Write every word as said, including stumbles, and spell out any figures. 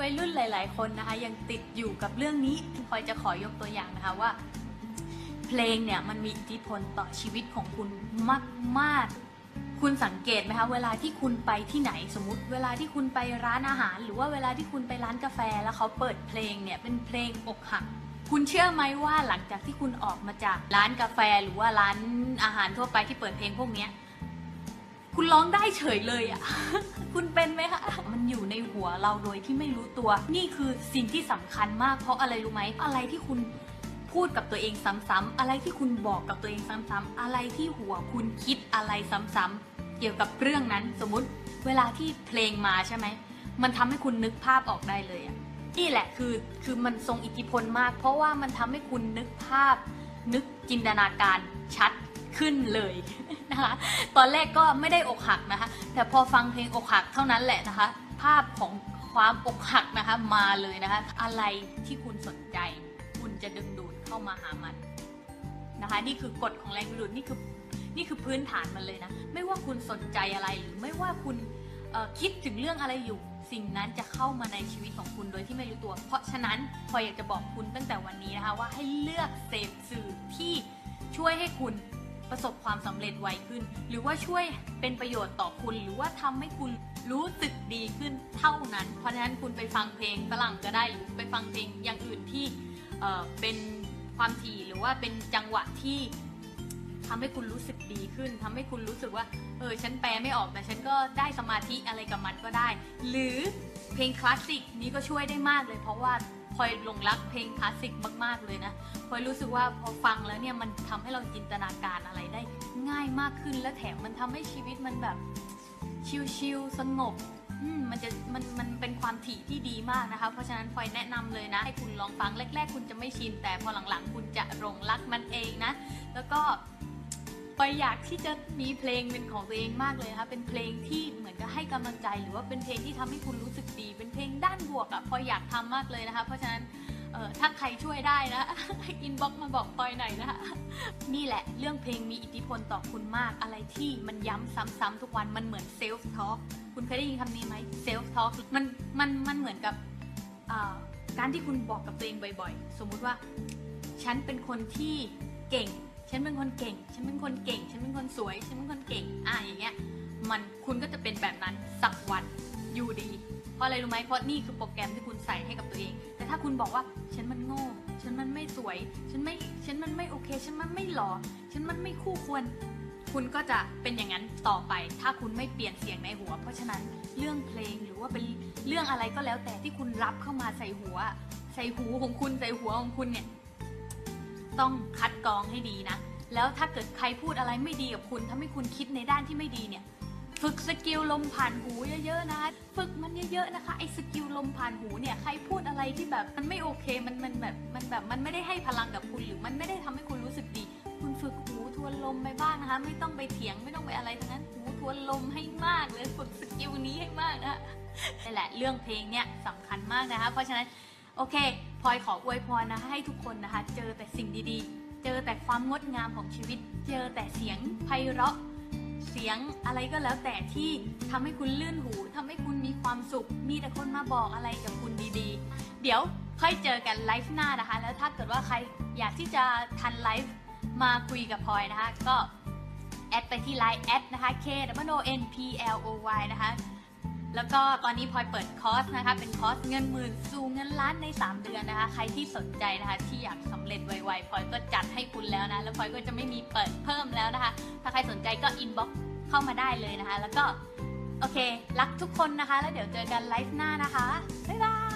วัยรุ่นหลายๆคนนะคะยังติดอยู่กับเรื่องนี้พลอยจะขอยกตัวอย่างนะคะว่าเพลงเนี่ยมันมีอิทธิพลต่อชีวิตของคุณมากๆคุณสังเกตไหมคะเวลาที่คุณไปที่ไหนสมมติเวลาที่คุณไปร้านอาหารหรือว่าเวลาที่คุณไปร้านกาแฟแล้วเขาเปิดเพลงเนี่ยเป็นเพลงอกหักคุณเชื่อไหมว่าหลังจากที่คุณออกมาจากร้านกาแฟหรือว่าร้านอาหารทั่วไปที่เปิดเพลงพวกนี้คุณร้องได้เฉยเลยอ่ะ คุณเป็นไหมคะมันอยู่ในหัวเราโดยที่ไม่รู้ตัวนี่คือสิ่งที่สำคัญมากเพราะอะไรรู้ไหมอะไรที่คุณพูดกับตัวเองซ้ำๆอะไรที่คุณบอกกับตัวเองซ้ำๆอะไรที่หัวคุณคิดอะไรซ้ำๆเกี่ยวกับเรื่องนั้นสมมติเวลาที่เพลงมาใช่ไหมมันทำให้คุณนึกภาพออกได้เลยอ่ะนี่แหละคือคือมันทรงอิทธิพลมากเพราะว่ามันทำให้คุณนึกภาพนึกจินตนาการชัดขึ้นเลยนะคะตอนแรกก็ไม่ได้อกหักนะคะแต่พอฟังเพลงอกหักเท่านั้นแหละนะคะภาพของความอกหักนะคะมาเลยนะคะอะไรที่คุณสนใจคุณจะดึงดูดเข้ามาหามันนะคะนี่คือกฎของแรงดึงดูดนี่คือนี่คือพื้นฐานมันเลยนะไม่ว่าคุณสนใจอะไรหรือไม่ว่าคุณคิดถึงเรื่องอะไรอยู่สิ่งนั้นจะเข้ามาในชีวิตของคุณโดยที่ไม่รู้ตัวเพราะฉะนั้นพลอยอยากจะบอกคุณตั้งแต่วันนี้นะคะว่าให้เลือกเสพสื่อที่ช่วยให้คุณประสบความสำเร็จไวขึ้นหรือว่าช่วยเป็นประโยชน์ต่อคุณหรือว่าทำให้คุณรู้สึกดีขึ้นเท่านั้นเพราะฉะนั้นคุณไปฟังเพลงฝรั่งก็ได้หรือไปฟังเพลงอย่างอื่นที่เอ่อเป็นความถี่หรือว่าเป็นจังหวะที่ทำให้คุณรู้สึกดีขึ้นทำให้คุณรู้สึกว่าเออฉันแปลไม่ออกแต่ฉันก็ได้สมาธิอะไรกับมันก็ได้หรือเพลงคลาสสิกนี้ก็ช่วยได้มากเลยเพราะว่าพลอยหลงรักเพลงคลาสสิกมากๆเลยนะพลอยรู้สึกว่าพอฟังแล้วเนี่ยมันทำให้เราจินตนาการอะไรได้ง่ายมากขึ้นและแถมมันทำให้ชีวิตมันแบบชิลๆสงบมันจะมันมันเป็นความถี่ที่ดีมากนะคะเพราะฉะนั้นพลอยแนะนำเลยนะให้คุณลองฟังแรกๆคุณจะไม่ชินแต่พอหลังๆคุณจะหลงรักมันเองนะแล้วก็พลอยอยากที่จะมีเพลงเป็นของตัวเองมากเลยนะคะเป็นเพลงที่เหมือนกับให้กำลังใจหรือว่าเป็นเพลงที่ทำให้คุณรู้สึกดีเป็นเพลงด้านบวกอะพลอยอยากทำมากเลยนะคะเพราะฉะนั้นเออถ้าใครช่วยได้นะ อินบ็อกซ์มาบอกพลอยหน่อยนะคะ นี่แหละเรื่องเพลงมีอิทธิพลต่อคุณมากอะไรที่มันย้ำซ้ำๆทุกวันมันเหมือนเซลฟ์ทอล์กคุณเคยได้ยินคำนี้ไหมเซลฟ์ทอล์กมันมันมันเหมือนกับการที่คุณบอกกับตัวเองบ่อยๆสมมุติว่าฉันเป็นคนที่เก่งฉันเป็นคนเก่งฉันเป็นคนเก่งฉันเป็นคนสวยฉันเป็นคนเก่งอ่ะอย่างเงี้ยมันคุณก็จะเป็นแบบนั้นสักวันอยู่ดีเพราะอะไรรู้ไหมเพราะนี่คือโปรแกรมที่คุณใส่ให้กับตัวเองแต่ถ้าคุณบอกว่าฉันมันโง่ฉันมันไม่สวยฉันไม่ฉันมันไม่โอเคฉันมันไม่หล่อฉันมันไม่คู่ควรคุณก็จะเป็นอย่างนั้นต่อไปถ้าคุณไม่เปลี่ยนเสียงในหัวเพราะฉะนั้นเรื่องเพลงหรือว่าเป็นเรื่องอะไรก็แล้วแต่ที่คุณรับเข้ามาใส่หัวใส่หูของคุณใส่หัวของคุณเนี่ยต้องคัดกรองให้ดีนะแล้วถ้าเกิดใครพูดอะไรไม่ดีกับคุณทำให้คุณคิดในด้านที่ไม่ดีเนี่ยฝึกสกิลลมผ่านหูเยอะๆนะฝึกมันเยอะๆนะคะไอ้สกิลลมผ่านหูเนี่ยใครพูดอะไรที่แบบมันไม่โอเคมันมันแบบมันแบบมันไม่ได้ให้พลังกับคุณหรือมันไม่ได้ทำให้คุณรู้สึกดีคุณฝึกหูทวนลมไปบ้างนะคะไม่ต้องไปเถียงไม่ต้องไปอะไรทั้งนั้นหูทวนลมให้มากเลยฝึกสกิลนี้ให้มากนะนี่แหละเรื่องเพลงเนี่ยสำคัญมากนะคะเพราะฉะนั้นโอเคพลอยขออวยพรนะให้ทุกคนนะคะเจอแต่สิ่งดีๆเจอแต่ความงดงามของชีวิตเจอแต่เสียงไพเราะเสียงอะไรก็แล้วแต่ที่ทำให้คุณลื่นหูทำให้คุณมีความสุขมีแต่คนมาบอกอะไรกับคุณดีๆเดี๋ยวค่อยเจอกันไลฟ์หน้านะคะแล้วถ้าเกิดว่าใครอยากที่จะทันไลฟ์มาคุยกับพลอยนะคะก็แอดไปที่ไลน์แอดนะคะ เค ดับเบิลยู โอ เอ็น พี แอล โอ วาย นะคะแล้วก็ตอนนี้พลอยเปิดคอร์สนะคะเป็นคอร์สเงินหมื่นสู่เงินล้านในสามเดือนนะคะใครที่สนใจนะคะที่อยากสำเร็จไวๆพลอยก็จัดให้คุณแล้วนะแล้วพลอยก็จะไม่มีเปิดเพิ่มแล้วนะคะถ้าใครสนใจก็อินบ็อกซ์เข้ามาได้เลยนะคะแล้วก็โอเครักทุกคนนะคะแล้วเดี๋ยวเจอกันไลฟ์หน้านะคะบ๊ายบาย